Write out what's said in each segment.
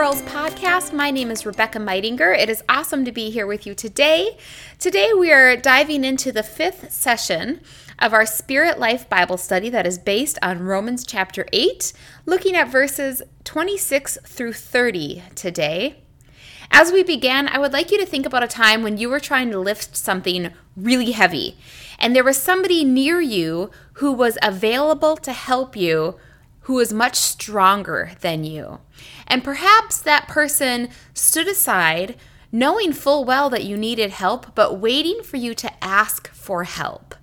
Pearls podcast. My name is Rebecca Meidinger. It is awesome to be here with you today. Today we are diving into the fifth session of our Spirit Life Bible Study that is based on Romans chapter 8, looking at verses 26 through 30 today. As we began, I would like you to think about a time when you were trying to lift something really heavy, and there was somebody near you who was available to help you, who was much stronger than you. And perhaps that person stood aside, knowing full well that you needed help, but waiting for you to ask for help.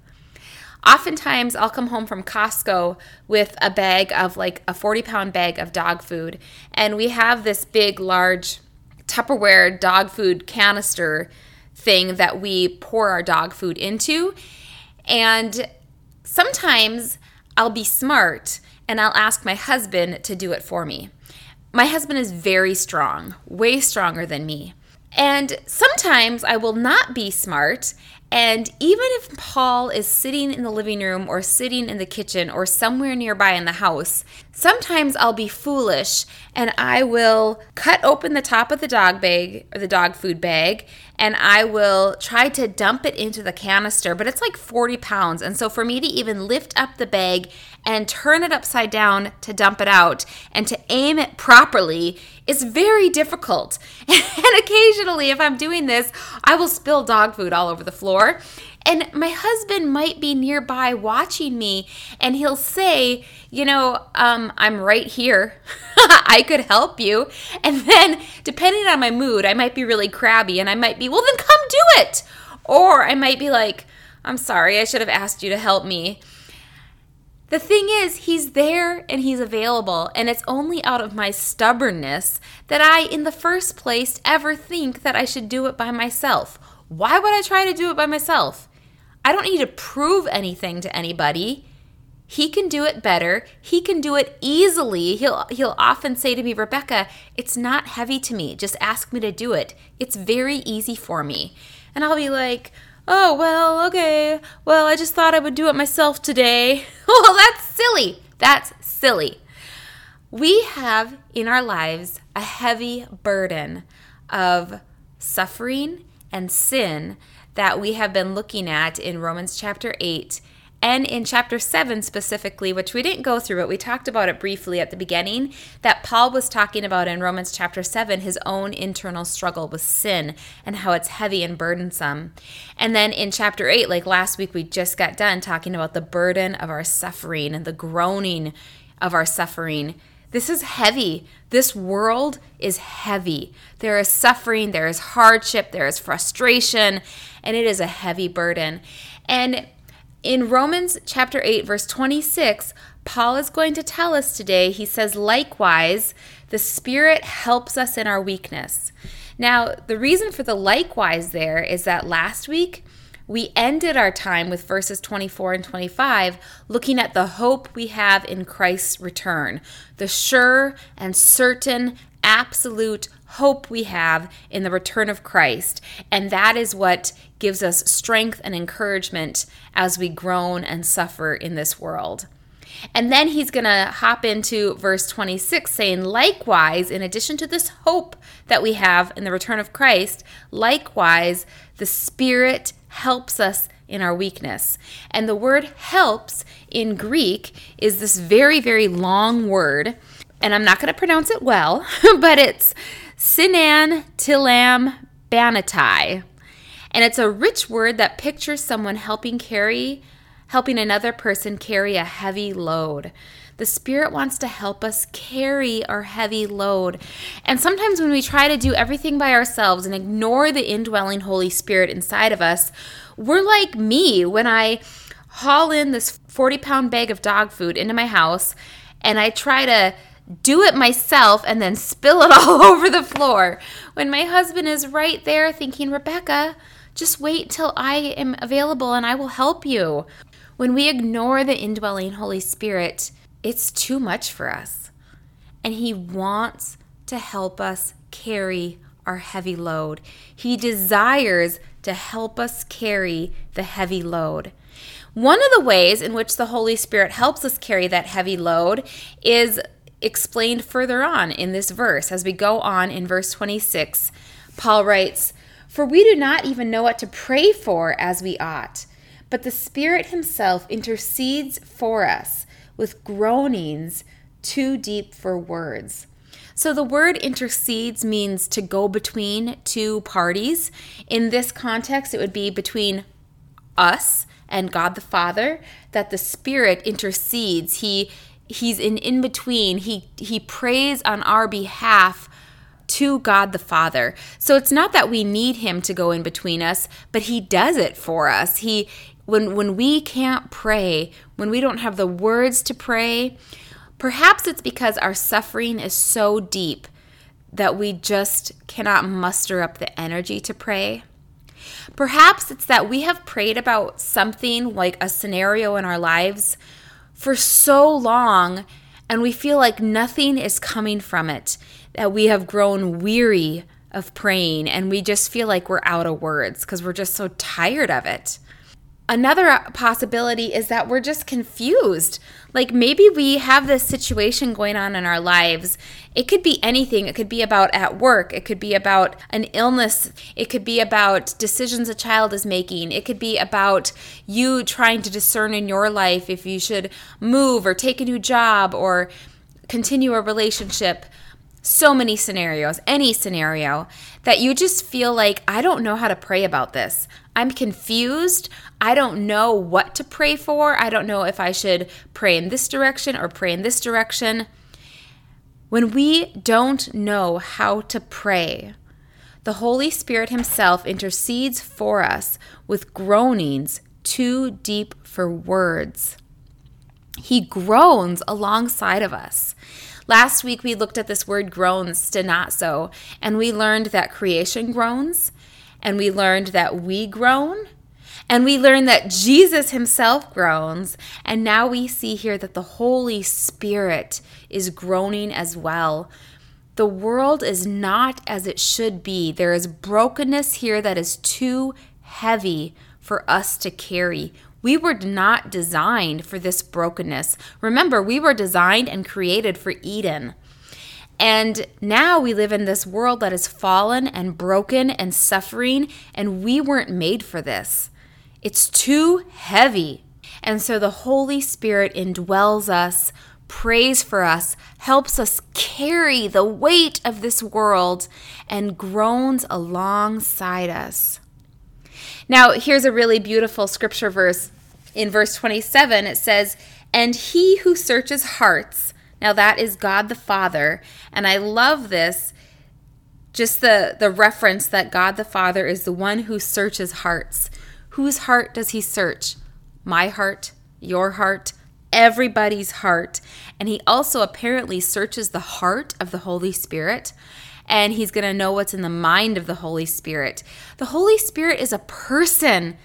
Oftentimes, I'll come home from Costco with a bag of like a 40-pound bag of dog food, and we have this big, large Tupperware dog food canister thing that we pour our dog food into. And sometimes I'll be smart and I'll ask my husband to do it for me. My husband is very strong, way stronger than me. And sometimes I will not be smart, and even if Paul is sitting in the living room or sitting in the kitchen or somewhere nearby in the house, sometimes I'll be foolish and I will cut open the top of the dog bag or the dog food bag, and I will try to dump it into the canister, but it's like 40 pounds. And so for me to even lift up the bag and turn it upside down to dump it out and to aim it properly is very difficult. And occasionally, if I'm doing this, I will spill dog food all over the floor. And my husband might be nearby watching me, and he'll say, I'm right here. I could help you. And then, depending on my mood, I might be really crabby, and I might be, well, then come do it. Or I might be like, I'm sorry, I should have asked you to help me. The thing is, he's there and he's available, and it's only out of my stubbornness that I, in the first place, ever think that I should do it by myself. Why would I try to do it by myself? I don't need to prove anything to anybody. He can do it better. He can do it easily. He'll often say to me, Rebecca, it's not heavy to me. Just ask me to do it. It's very easy for me. And I'll be like, oh, well, okay. Well, I just thought I would do it myself today. Well, that's silly. That's silly. We have in our lives a heavy burden of suffering and sin that we have been looking at in Romans chapter 8 and in chapter 7 specifically, which we didn't go through, but we talked about it briefly at the beginning, that Paul was talking about in Romans chapter 7, his own internal struggle with sin and how it's heavy and burdensome. And then in chapter 8, like last week, we just got done talking about the burden of our suffering and the groaning of our suffering. This is heavy. This world is heavy. There is suffering, there is hardship, there is frustration, and it is a heavy burden. And in Romans chapter 8, verse 26, Paul is going to tell us today, he says, likewise, the Spirit helps us in our weakness. Now, the reason for the likewise there is that last week, we ended our time with verses 24 and 25, looking at the hope we have in Christ's return, the sure and certain absolute hope we have in the return of Christ. And that is what gives us strength and encouragement as we groan and suffer in this world. And then he's going to hop into verse 26 saying, likewise, in addition to this hope that we have in the return of Christ, likewise, the Spirit helps us in our weakness. And the word helps in Greek is this very, very long word, and I'm not going to pronounce it well, but it's Sinan Tilam Banatai. And it's a rich word that pictures someone helping another person carry a heavy load. The Spirit wants to help us carry our heavy load. And sometimes when we try to do everything by ourselves and ignore the indwelling Holy Spirit inside of us, we're like me when I haul in this 40-pound bag of dog food into my house and I try to do it myself and then spill it all over the floor. When my husband is right there thinking, Rebecca, just wait till I am available and I will help you. When we ignore the indwelling Holy Spirit, it's too much for us. And he wants to help us carry our heavy load. He desires to help us carry the heavy load. One of the ways in which the Holy Spirit helps us carry that heavy load is explained further on in this verse. As we go on in verse 26, Paul writes, "For we do not even know what to pray for as we ought, but the Spirit himself intercedes for us with groanings too deep for words." So the word intercedes means to go between two parties. In this context, it would be between us and God the Father that the Spirit intercedes. He's in between. He prays on our behalf to God the Father. So it's not that we need him to go in between us, but he does it for us. When we can't pray, when we don't have the words to pray, perhaps it's because our suffering is so deep that we just cannot muster up the energy to pray. Perhaps it's that we have prayed about something, like a scenario in our lives, for so long, and we feel like nothing is coming from it, that we have grown weary of praying, and we just feel like we're out of words because we're just so tired of it. Another possibility is that we're just confused. Like, maybe we have this situation going on in our lives. It could be anything. It could be about at work. It could be about an illness. It could be about decisions a child is making. It could be about you trying to discern in your life if you should move or take a new job or continue a relationship. So many scenarios, any scenario, that you just feel like, I don't know how to pray about this. I'm confused. I don't know what to pray for. I don't know if I should pray in this direction or pray in this direction. When we don't know how to pray, the Holy Spirit himself intercedes for us with groanings too deep for words. He groans alongside of us. Last week, we looked at this word groans, stenazo, and we learned that creation groans, and we learned that we groan, and we learned that Jesus himself groans, and now we see here that the Holy Spirit is groaning as well. The world is not as it should be. There is brokenness here that is too heavy for us to carry. We were not designed for this brokenness. Remember, we were designed and created for Eden. And now we live in this world that is fallen and broken and suffering, and we weren't made for this. It's too heavy. And so the Holy Spirit indwells us, prays for us, helps us carry the weight of this world, and groans alongside us. Now, here's a really beautiful scripture verse. In verse 27, it says, "And he who searches hearts," now that is God the Father, and I love this, just the reference that God the Father is the one who searches hearts. Whose heart does he search? My heart, your heart, everybody's heart. And he also apparently searches the heart of the Holy Spirit. And he's going to know what's in the mind of the Holy Spirit. The Holy Spirit is a person.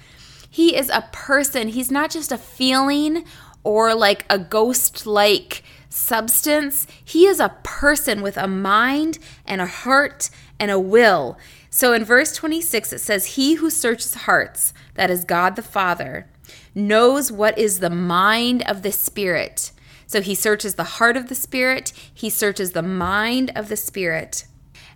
He is a person. He's not just a feeling or like a ghost-like substance. He is a person with a mind and a heart and a will. So in verse 26, it says, "He who searches hearts," that is God the Father, "knows what is the mind of the Spirit." So he searches the heart of the Spirit. He searches the mind of the Spirit.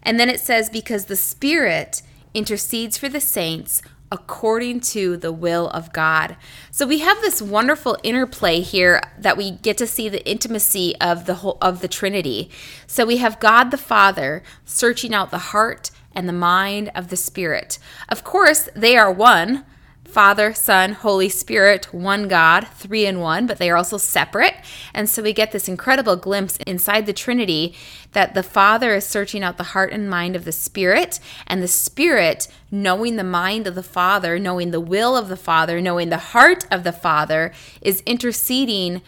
And then it says, "Because the Spirit intercedes for the saints according to the will of God." So we have this wonderful interplay here that we get to see the intimacy of the whole, of the Trinity. So we have God the Father searching out the heart and the mind of the Spirit. Of course, they are one. Father, Son, Holy Spirit, one God, three in one, but they are also separate. And so we get this incredible glimpse inside the Trinity that the Father is searching out the heart and mind of the Spirit, and the Spirit, knowing the mind of the Father, knowing the will of the Father, knowing the heart of the Father, is interceding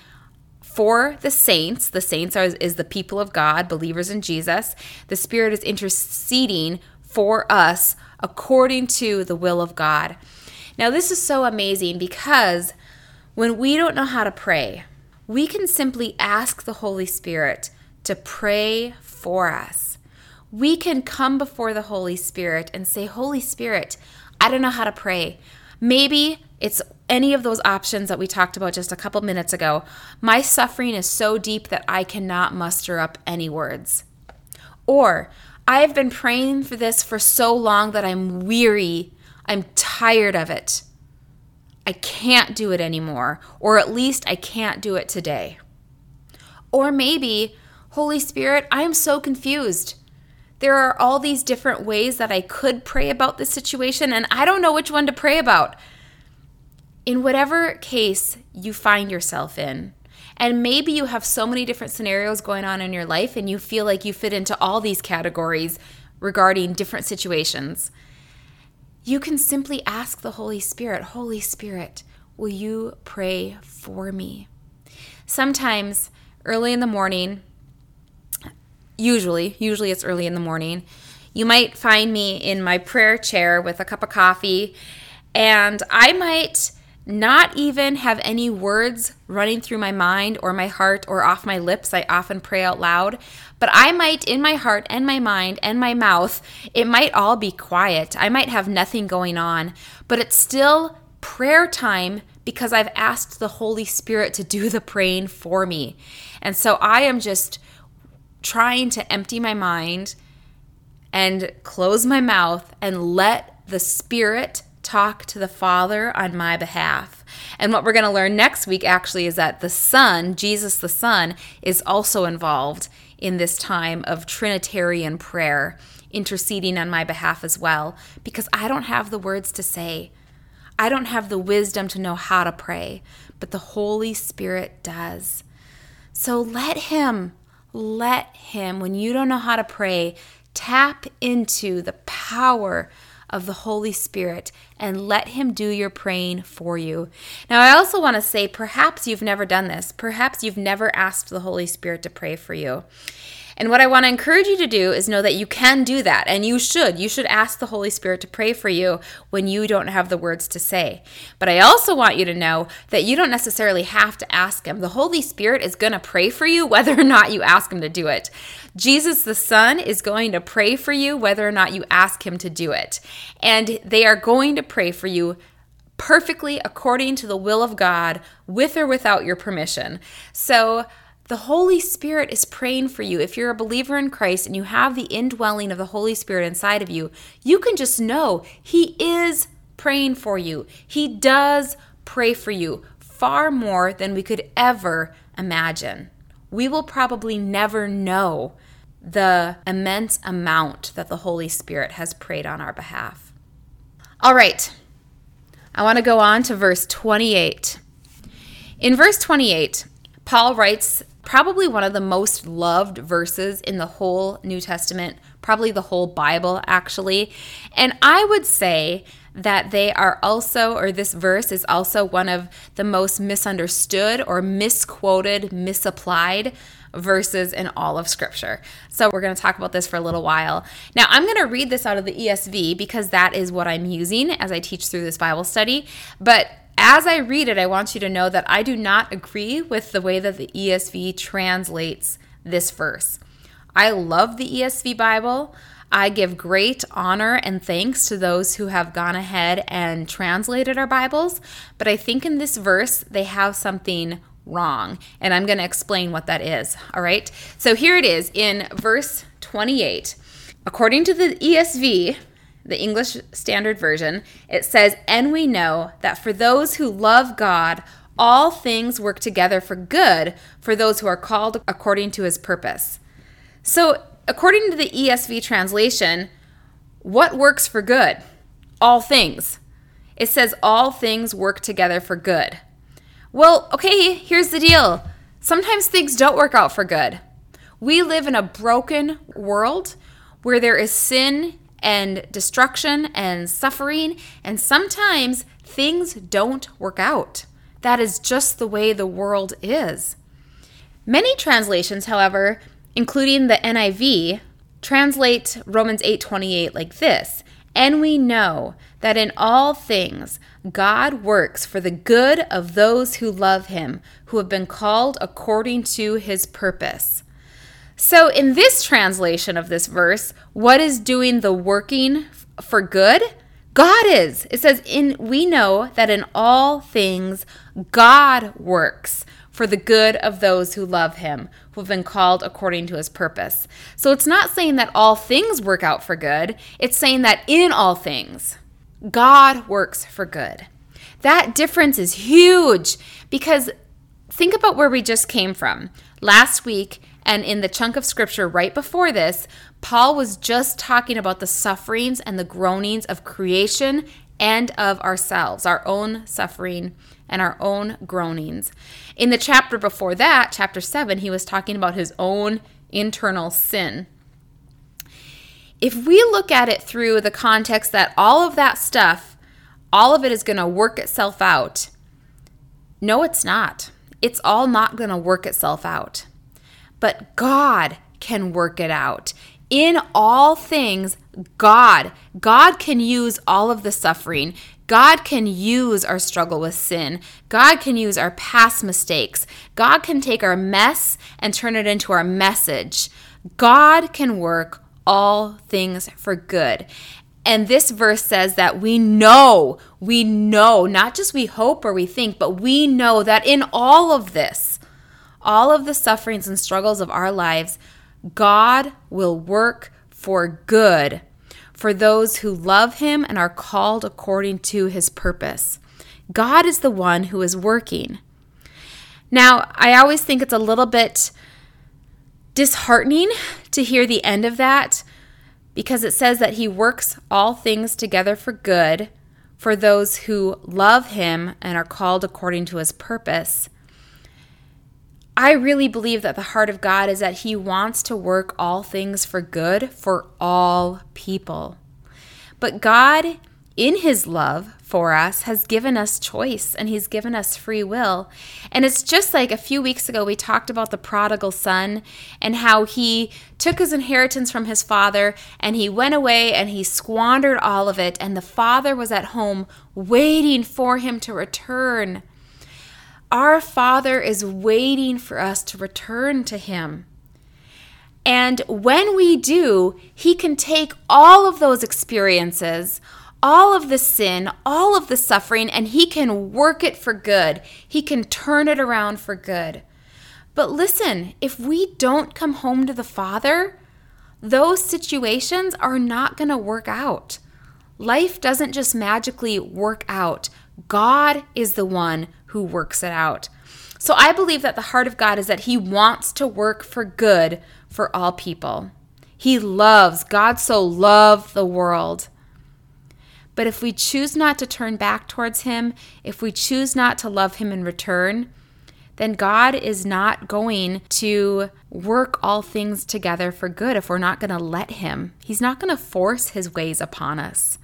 for the saints. The saints is the people of God, believers in Jesus. The Spirit is interceding for us according to the will of God. Now, this is so amazing because when we don't know how to pray, we can simply ask the Holy Spirit to pray for us. We can come before the Holy Spirit and say, "Holy Spirit, I don't know how to pray. Maybe it's any of those options that we talked about just a couple minutes ago. My suffering is so deep that I cannot muster up any words. Or I have been praying for this for so long that I'm weary. I'm tired of it. I can't do it anymore, or at least I can't do it today. Or maybe, Holy Spirit, I am so confused. There are all these different ways that I could pray about this situation, and I don't know which one to pray about. In whatever case you find yourself in, and maybe you have so many different scenarios going on in your life, and you feel like you fit into all these categories regarding different situations, you can simply ask the Holy Spirit, Holy Spirit, will you pray for me? Sometimes early in the morning, usually it's early in the morning, you might find me in my prayer chair with a cup of coffee, and I might not even have any words running through my mind or my heart or off my lips. I often pray out loud, but I might, in my heart and my mind and my mouth, it might all be quiet. I might have nothing going on, but it's still prayer time because I've asked the Holy Spirit to do the praying for me. And so I am just trying to empty my mind and close my mouth and let the Spirit talk to the Father on my behalf. And what we're going to learn next week actually is that the Son, Jesus the Son, is also involved in this time of Trinitarian prayer, interceding on my behalf as well, because I don't have the words to say. I don't have the wisdom to know how to pray, but the Holy Spirit does. So let Him, when you don't know how to pray, tap into the power of the Holy Spirit and let Him do your praying for you. Now, I also want to say, perhaps you've never done this. Perhaps you've never asked the Holy Spirit to pray for you. And what I want to encourage you to do is know that you can do that, and you should. You should ask the Holy Spirit to pray for you when you don't have the words to say. But I also want you to know that you don't necessarily have to ask Him. The Holy Spirit is going to pray for you whether or not you ask Him to do it. Jesus the Son is going to pray for you whether or not you ask Him to do it. And they are going to pray for you perfectly according to the will of God, with or without your permission. So the Holy Spirit is praying for you. If you're a believer in Christ and you have the indwelling of the Holy Spirit inside of you, you can just know He is praying for you. He does pray for you far more than we could ever imagine. We will probably never know the immense amount that the Holy Spirit has prayed on our behalf. All right, I want to go on to verse 28. In verse 28, Paul writes probably one of the most loved verses in the whole New Testament, probably the whole Bible, actually. And I would say that they are also, or this verse is also, one of the most misunderstood or misquoted, misapplied verses in all of Scripture. So we're going to talk about this for a little while. Now, I'm going to read this out of the ESV because that is what I'm using as I teach through this Bible study. But as I read it, I want you to know that I do not agree with the way that the ESV translates this verse. I love the ESV Bible. I give great honor and thanks to those who have gone ahead and translated our Bibles, but I think in this verse they have something wrong, and I'm going to explain what that is, all right? So here it is in verse 28. According to the ESV, the English Standard Version, it says, "And we know that for those who love God, all things work together for good for those who are called according to His purpose." So, according to the ESV translation, what works for good? All things. It says all things work together for good. Well, okay, here's the deal. Sometimes things don't work out for good. We live in a broken world where there is sin and destruction and suffering, and sometimes things don't work out. That is just the way the world is. Many translations, however, including the NIV, translate Romans 8:28 like this: "And we know that in all things God works for the good of those who love Him, who have been called according to His purpose." So in this translation of this verse, what is doing the working for good? God is. It says, we know that in all things God works for the good of those who love him, who have been called according to his purpose. So it's not saying that all things work out for good. It's saying that in all things, God works for good. That difference is huge, because think about where we just came from. Last week, and in the chunk of scripture right before this, Paul was just talking about the sufferings and the groanings of creation and of ourselves, our own suffering and our own groanings. In the chapter before that, chapter 7, he was talking about his own internal sin. If we look at it through the context that all of that stuff, all of it is going to work itself out, no, it's not. It's all not going to work itself out. But God can work it out. In all things, God can use all of the suffering. God can use our struggle with sin. God can use our past mistakes. God can take our mess and turn it into our message. God can work all things for good. And this verse says that we know, not just we hope or we think, but we know that in all of this, all of the sufferings and struggles of our lives, God will work for good for those who love him and are called according to his purpose. God is the one who is working. Now, I always think it's a little bit disheartening to hear the end of that, because it says that he works all things together for good for those who love him and are called according to his purpose. I really believe that the heart of God is that he wants to work all things for good for all people. But God, in his love for us, has given us choice, and he's given us free will. And it's just like a few weeks ago we talked about the prodigal son and how he took his inheritance from his father and he went away and he squandered all of it, and the father was at home waiting for him to return. Our Father is waiting for us to return to him. And when we do, he can take all of those experiences, all of the sin, all of the suffering, and he can work it for good. He can turn it around for good. But listen, if we don't come home to the Father, those situations are not going to work out. Life doesn't just magically work out. God is the one who works it out. So I believe that the heart of God is that he wants to work for good for all people. God so loved the world. But if we choose not to turn back towards him, if we choose not to love him in return, then God is not going to work all things together for good if we're not going to let him. He's not going to force his ways upon us.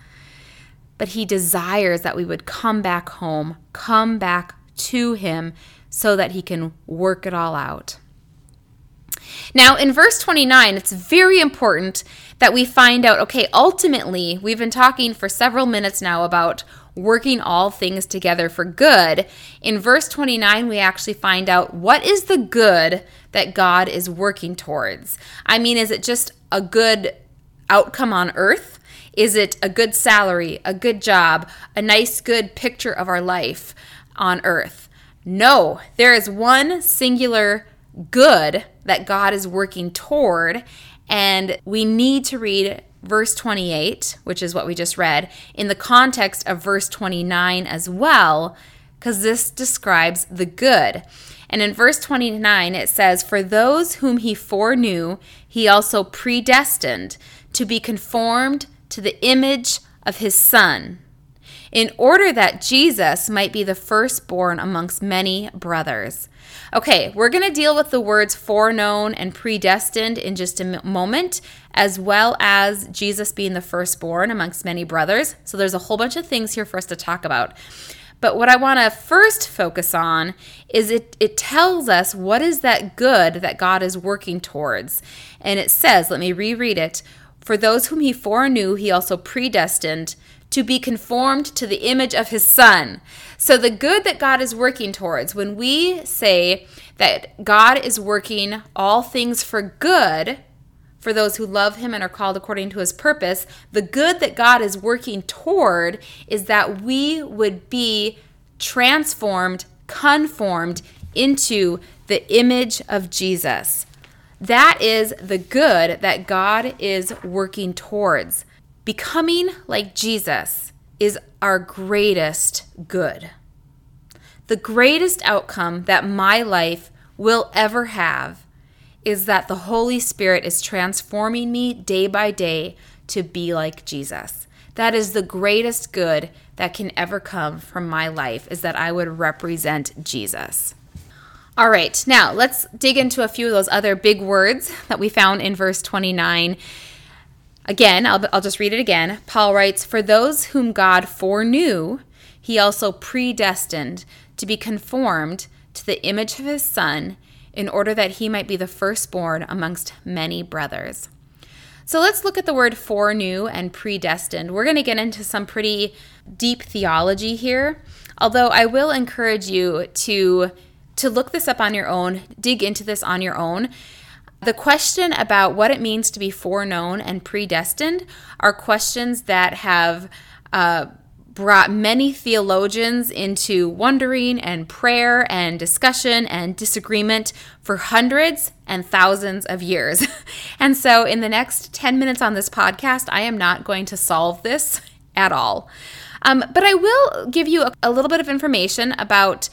But he desires that we would come back home, come back to him, so that he can work it all out. Now, in verse 29, it's very important that we find out, okay, ultimately, we've been talking for several minutes now about working all things together for good. In verse 29, we actually find out what is the good that God is working towards. I mean, is it just a good outcome on earth? Is it a good salary, a good job, a nice, good picture of our life on earth? No, there is one singular good that God is working toward, and we need to read verse 28, which is what we just read, in the context of verse 29 as well, because this describes the good. And in verse 29, it says, "For those whom he foreknew, he also predestined to be conformed to the image of his Son, in order that Jesus might be the firstborn amongst many brothers." Okay, we're going to deal with the words foreknown and predestined in just a moment, as well as Jesus being the firstborn amongst many brothers. So there's a whole bunch of things here for us to talk about. But what I want to first focus on is it tells us what is that good that God is working towards. And it says, let me reread it, "For those whom he foreknew, he also predestined to be conformed to the image of his Son." So the good that God is working towards, when we say that God is working all things for good for those who love him and are called according to his purpose, the good that God is working toward is that we would be transformed, conformed into the image of Jesus. That is the good that God is working towards. Becoming like Jesus is our greatest good. The greatest outcome that my life will ever have is that the Holy Spirit is transforming me day by day to be like Jesus. That is the greatest good that can ever come from my life, is that I would represent Jesus. All right, now let's dig into a few of those other big words that we found in verse 29. Again, I'll just read it again. Paul writes, "For those whom God foreknew, he also predestined to be conformed to the image of his Son, in order that he might be the firstborn amongst many brothers." So let's look at the word foreknew and predestined. We're going to get into some pretty deep theology here, although I will encourage you to look this up on your own, dig into this on your own. The question about what it means to be foreknown and predestined are questions that have brought many theologians into wondering and prayer and discussion and disagreement for hundreds and thousands of years. And so in the next 10 minutes on this podcast, I am not going to solve this at all. But I will give you a little bit of information about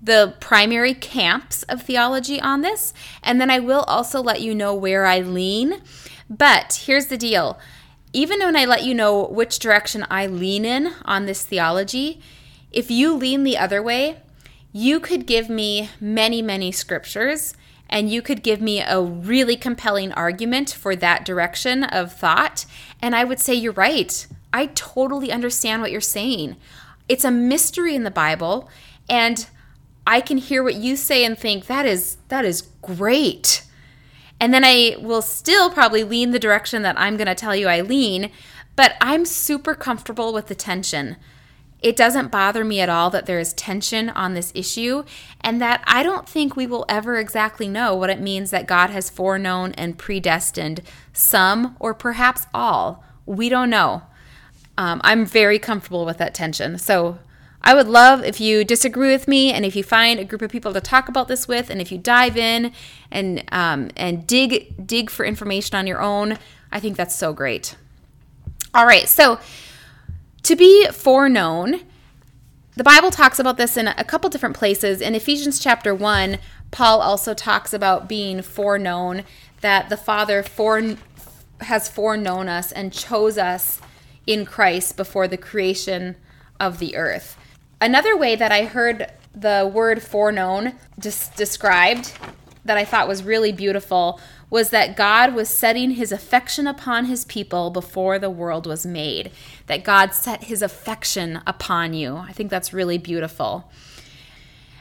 the primary camps of theology on this, and then I will also let you know where I lean. But here's the deal. Even when I let you know which direction I lean in on this theology, if you lean the other way, you could give me many, many scriptures, and you could give me a really compelling argument for that direction of thought, and I would say, you're right. I totally understand what you're saying. It's a mystery in the Bible, and I can hear what you say and think, that is great. And then I will still probably lean the direction that I'm going to tell you I lean, but I'm super comfortable with the tension. It doesn't bother me at all that there is tension on this issue, and that I don't think we will ever exactly know what it means that God has foreknown and predestined some or perhaps all. We don't know. I'm very comfortable with that tension. So I would love if you disagree with me, and if you find a group of people to talk about this with, and if you dive in and dig for information on your own, I think that's so great. All right, so to be foreknown, the Bible talks about this in a couple different places. In Ephesians chapter 1, Paul also talks about being foreknown, that the Father has foreknown us and chose us in Christ before the creation of the earth. Another way that I heard the word foreknown described that I thought was really beautiful was that God was setting his affection upon his people before the world was made, that God set his affection upon you. I think that's really beautiful.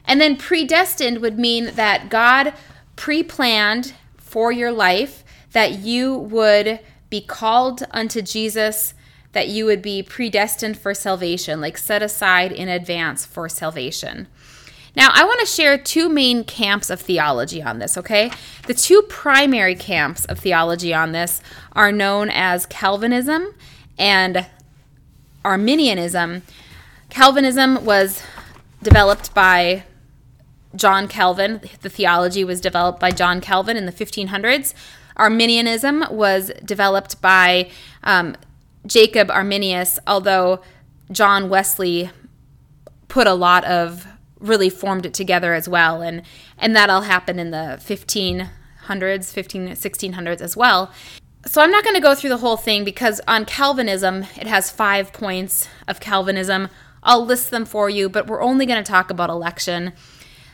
And then predestined would mean that God pre-planned for your life that you would be called unto Jesus, that you would be predestined for salvation, like set aside in advance for salvation. Now, I want to share two main camps of theology on this, okay? The two primary camps of theology on this are known as Calvinism and Arminianism. Calvinism was developed by John Calvin. The theology was developed by John Calvin in the 1500s. Arminianism was developed by Jacob Arminius, although John Wesley put a lot of, really formed it together as well, and that all happened in the 1600s as well. So I'm not going to go through the whole thing, because on Calvinism, it has 5 points of Calvinism. I'll list them for you, but we're only going to talk about election.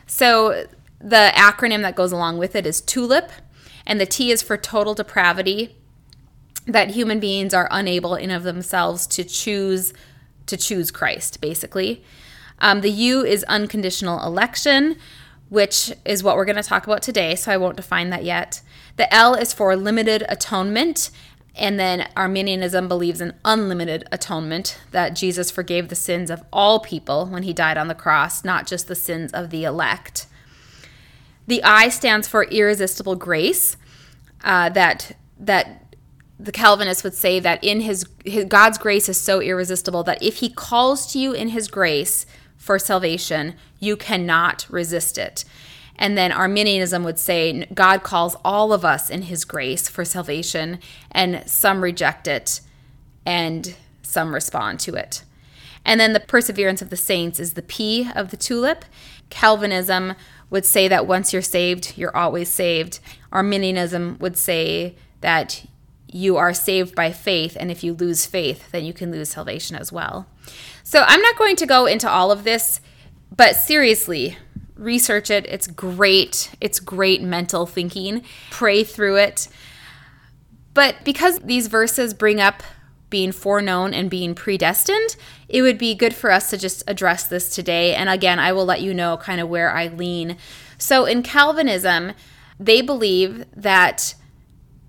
So the acronym that goes along with it is TULIP, and the T is for total depravity, that human beings are unable in of themselves to choose Christ, basically. The U is unconditional election, which is what we're going to talk about today, so I won't define that yet. The L is for limited atonement, and then Arminianism believes in unlimited atonement, that Jesus forgave the sins of all people when he died on the cross, not just the sins of the elect. The I stands for irresistible grace, that that the Calvinists would say that in his God's grace is so irresistible that if he calls to you in his grace for salvation, you cannot resist it. And then Arminianism would say God calls all of us in his grace for salvation, and some reject it and some respond to it. And then the perseverance of the saints is the P of the TULIP. Calvinism would say that once you're saved, you're always saved. Arminianism would say that you are saved by faith, and if you lose faith, then you can lose salvation as well. So I'm not going to go into all of this, but seriously, research it. It's great. It's great mental thinking. Pray through it. But because these verses bring up being foreknown and being predestined, it would be good for us to just address this today. And again, I will let you know kind of where I lean. So in Calvinism, they believe that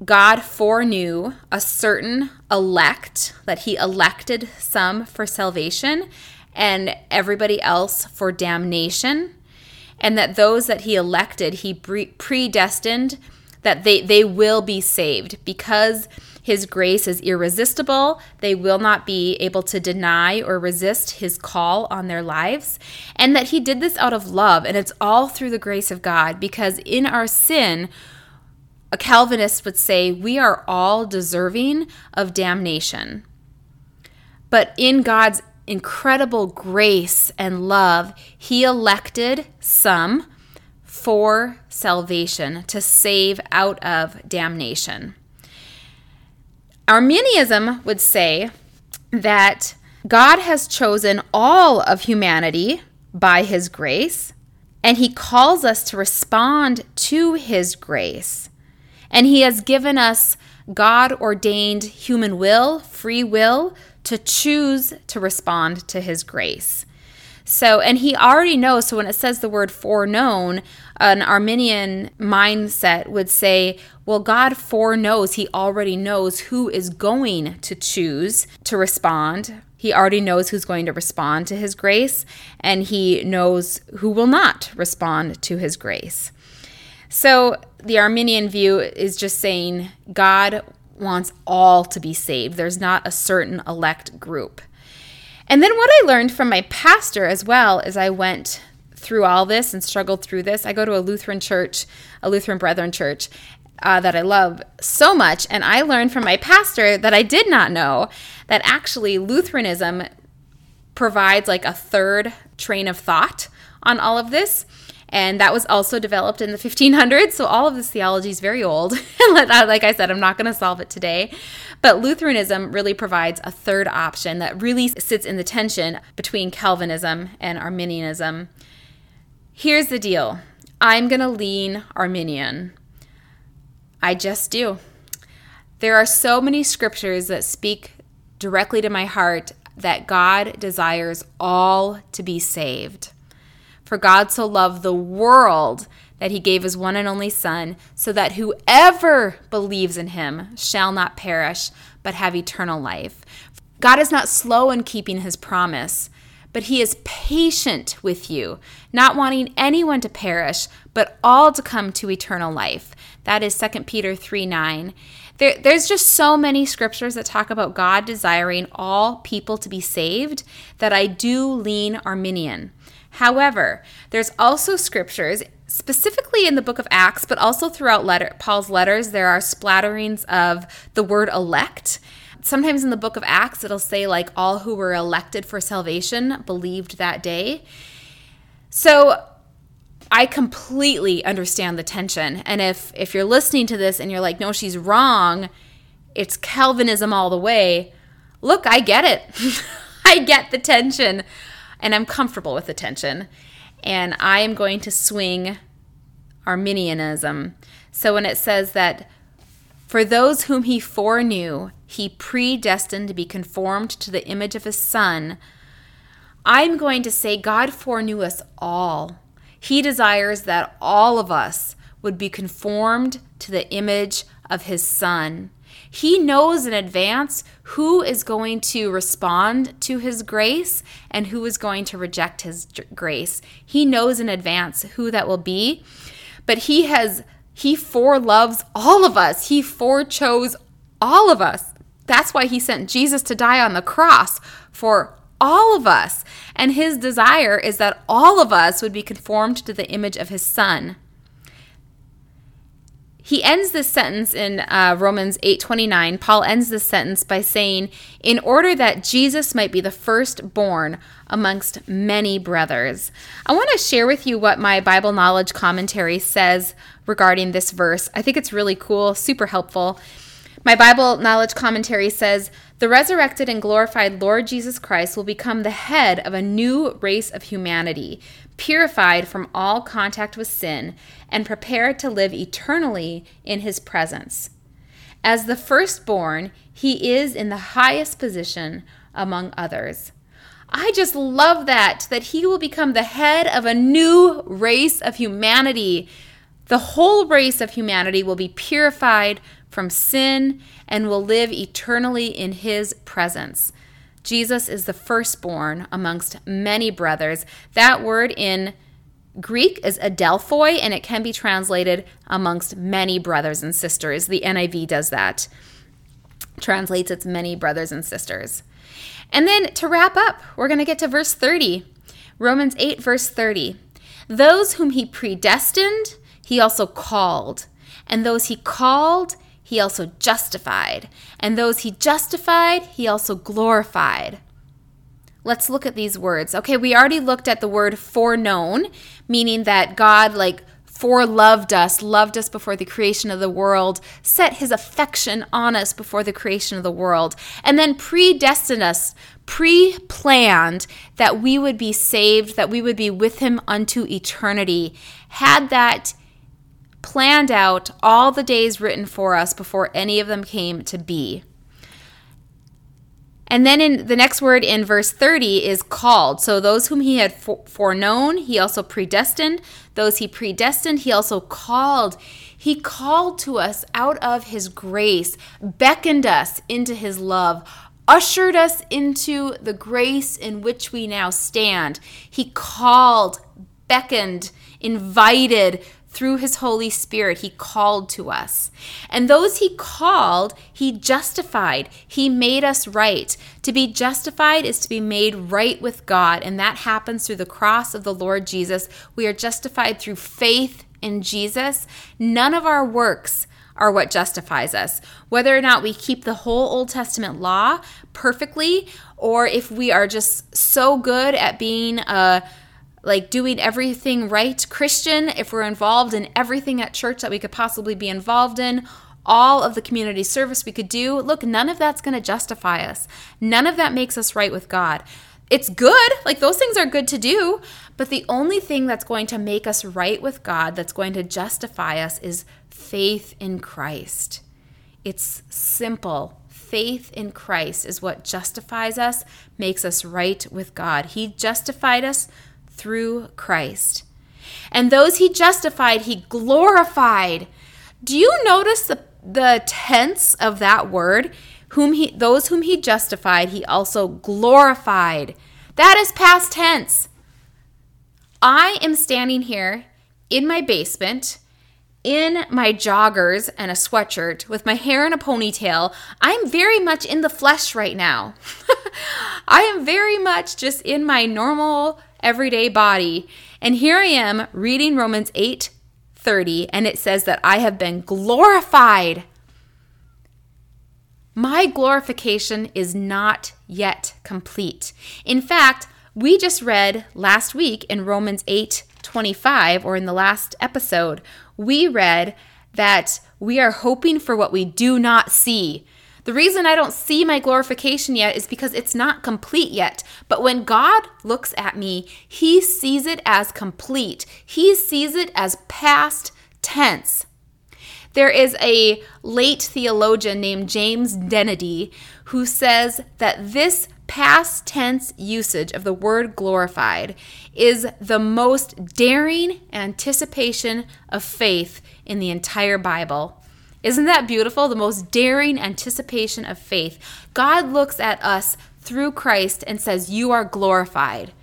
God foreknew a certain elect, that he elected some for salvation and everybody else for damnation, and that those that he elected, he predestined that they will be saved because his grace is irresistible. They will not be able to deny or resist his call on their lives, and that he did this out of love, and it's all through the grace of God, because in our sin, a Calvinist would say we are all deserving of damnation. But in God's incredible grace and love, he elected some for salvation, to save out of damnation. Arminianism would say that God has chosen all of humanity by his grace, and he calls us to respond to his grace. And he has given us God-ordained human will, free will, to choose to respond to his grace. So, and he already knows, so when it says the word foreknown, an Arminian mindset would say, well, God foreknows, he already knows who is going to choose to respond. He already knows who's going to respond to his grace, and he knows who will not respond to his grace. So the Arminian view is just saying God wants all to be saved. There's not a certain elect group. And then what I learned from my pastor as well as I went through all this and struggled through this, I go to a Lutheran church, a Lutheran Brethren church that I love so much. And I learned from my pastor that I did not know, that actually Lutheranism provides like a third train of thought on all of this. And that was also developed in the 1500s. So all of this theology is very old. Like I said, I'm not going to solve it today. But Lutheranism really provides a third option that really sits in the tension between Calvinism and Arminianism. Here's the deal. I'm going to lean Arminian. I just do. There are so many scriptures that speak directly to my heart that God desires all to be saved. For God so loved the world that he gave his one and only Son, so that whoever believes in him shall not perish, but have eternal life. God is not slow in keeping his promise, but he is patient with you, not wanting anyone to perish, but all to come to eternal life. That is 2 Peter 3:9. There's just so many scriptures that talk about God desiring all people to be saved that I do lean Arminian. However, there's also scriptures, specifically in the book of Acts, but also throughout Paul's letters, there are splatterings of the word elect. Sometimes in the book of Acts, it'll say like all who were elected for salvation believed that day. So I completely understand the tension. And if you're listening to this and you're like, no, she's wrong, it's Calvinism all the way. Look, I get it. I get the tension. And I'm comfortable with the tension. And I am going to swing Arminianism. So when it says that for those whom he foreknew, he predestined to be conformed to the image of his Son, I'm going to say God foreknew us all. He desires that all of us would be conformed to the image of his Son. He knows in advance who is going to respond to his grace and who is going to reject his grace. He knows in advance who that will be, but he has He foreloves all of us. He forechose all of us. That's why he sent Jesus to die on the cross for all of us. And his desire is that all of us would be conformed to the image of his Son. He ends this sentence in Romans 8:29. Paul ends this sentence by saying, in order that Jesus might be the firstborn amongst many brothers. I want to share with you what my Bible Knowledge Commentary says regarding this verse. I think it's really cool, super helpful. My Bible Knowledge Commentary says, the resurrected and glorified Lord Jesus Christ will become the head of a new race of humanity, purified from all contact with sin, and prepared to live eternally in his presence. As the firstborn, he is in the highest position among others. I just love that he will become the head of a new race of humanity. The whole race of humanity will be purified from sin and will live eternally in his presence. Jesus is the firstborn amongst many brothers. That word in Greek is adelphoi, and it can be translated amongst many brothers and sisters. The NIV does that, translates its many brothers and sisters. And then to wrap up, we're going to get to verse 30, Romans 8, verse 30. Those whom he predestined, he also called, and those he called, he also justified, and those he justified, he also glorified. Let's look at these words. Okay, we already looked at the word foreknown, meaning that God foreloved us, loved us before the creation of the world, set his affection on us before the creation of the world, and then predestined us, pre-planned that we would be saved, that we would be with him unto eternity. Had that planned out, all the days written for us before any of them came to be. And then in the next word in verse 30 is called. So those whom he had foreknown, he also predestined. Those he predestined, he also called. He called to us out of his grace, beckoned us into his love, ushered us into the grace in which we now stand. He called, beckoned, invited, through his Holy Spirit, he called to us. And those he called, he justified. He made us right. To be justified is to be made right with God, and that happens through the cross of the Lord Jesus. We are justified through faith in Jesus. None of our works are what justifies us. Whether or not we keep the whole Old Testament law perfectly, or if we are just so good at being doing everything right Christian, if we're involved in everything at church that we could possibly be involved in, all of the community service we could do, look, none of that's going to justify us. None of that makes us right with God. It's good, those things are good to do, but the only thing that's going to make us right with God, that's going to justify us, is faith in Christ. It's simple. Faith in Christ is what justifies us, makes us right with God. He justified us through Christ. And those he justified, he glorified. Do you notice the tense of that word? Those whom he justified, he also glorified. That is past tense. I am standing here in my basement, in my joggers and a sweatshirt, with my hair in a ponytail. I'm very much in the flesh right now. I am very much just in my normal everyday body. And here I am reading Romans 8:30, and it says that I have been glorified. My glorification is not yet complete. In fact, we just read last week in Romans 8:25, or in the last episode, we read that we are hoping for what we do not see. The reason I don't see my glorification yet is because it's not complete yet. But when God looks at me, he sees it as complete. He sees it as past tense. There is a late theologian named James Denney who says that this past tense usage of the word glorified is the most daring anticipation of faith in the entire Bible. Isn't that beautiful? The most daring anticipation of faith. God looks at us through Christ and says, you are glorified.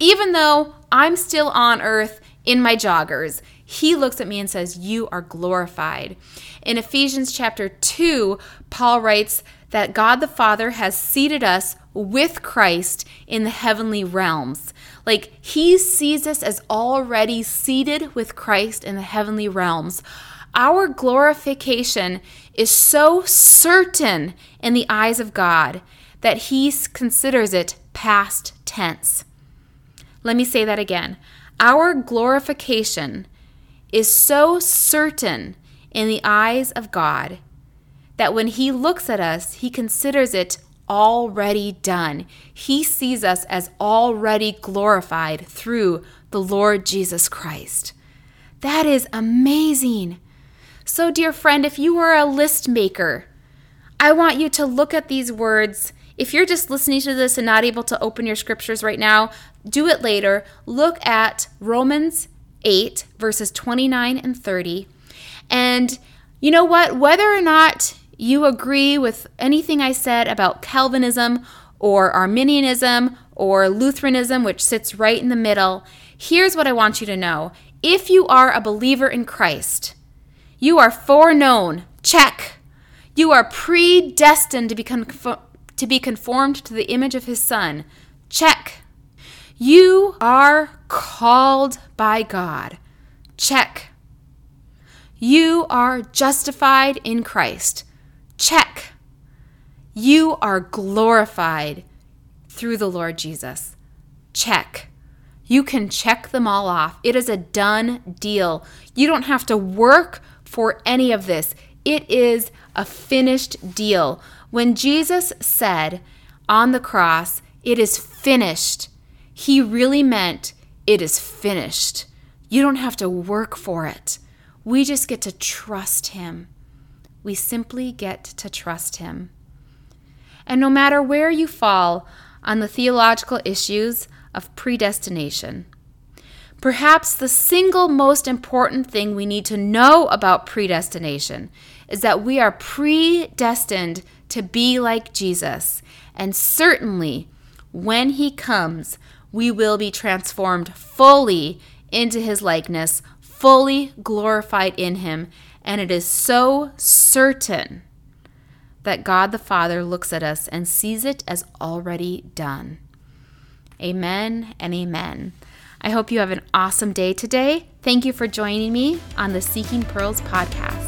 Even though I'm still on earth in my joggers, He looks at me and says, you are glorified. In Ephesians chapter 2, Paul writes that God the Father has seated us with Christ in the heavenly realms. Like, he sees us as already seated with Christ in the heavenly realms. Our glorification is so certain in the eyes of God that he considers it past tense. Let me say that again. Our glorification is so certain in the eyes of God that when he looks at us, he considers it already done. He sees us as already glorified through the Lord Jesus Christ. That is amazing. So, dear friend, if you are a list maker, I want you to look at these words. If you're just listening to this and not able to open your scriptures right now, do it later. Look at Romans 8, verses 29 and 30. And you know what? Whether or not you agree with anything I said about Calvinism or Arminianism or Lutheranism, which sits right in the middle, here's what I want you to know. If you are a believer in Christ, you are foreknown. Check. You are predestined to be conformed to the image of his Son. Check. You are called by God. Check. You are justified in Christ. Check. You are glorified through the Lord Jesus. Check. You can check them all off. It is a done deal. You don't have to work for any of this. It is a finished deal. When Jesus said on the cross, it is finished, he really meant it is finished. You don't have to work for it. We just get to trust him. We simply get to trust him. And no matter where you fall on the theological issues of predestination, perhaps the single most important thing we need to know about predestination is that we are predestined to be like Jesus. And certainly, when he comes, we will be transformed fully into his likeness, fully glorified in him. And it is so certain that God the Father looks at us and sees it as already done. Amen and amen. I hope you have an awesome day today. Thank you for joining me on the Seeking Pearls podcast.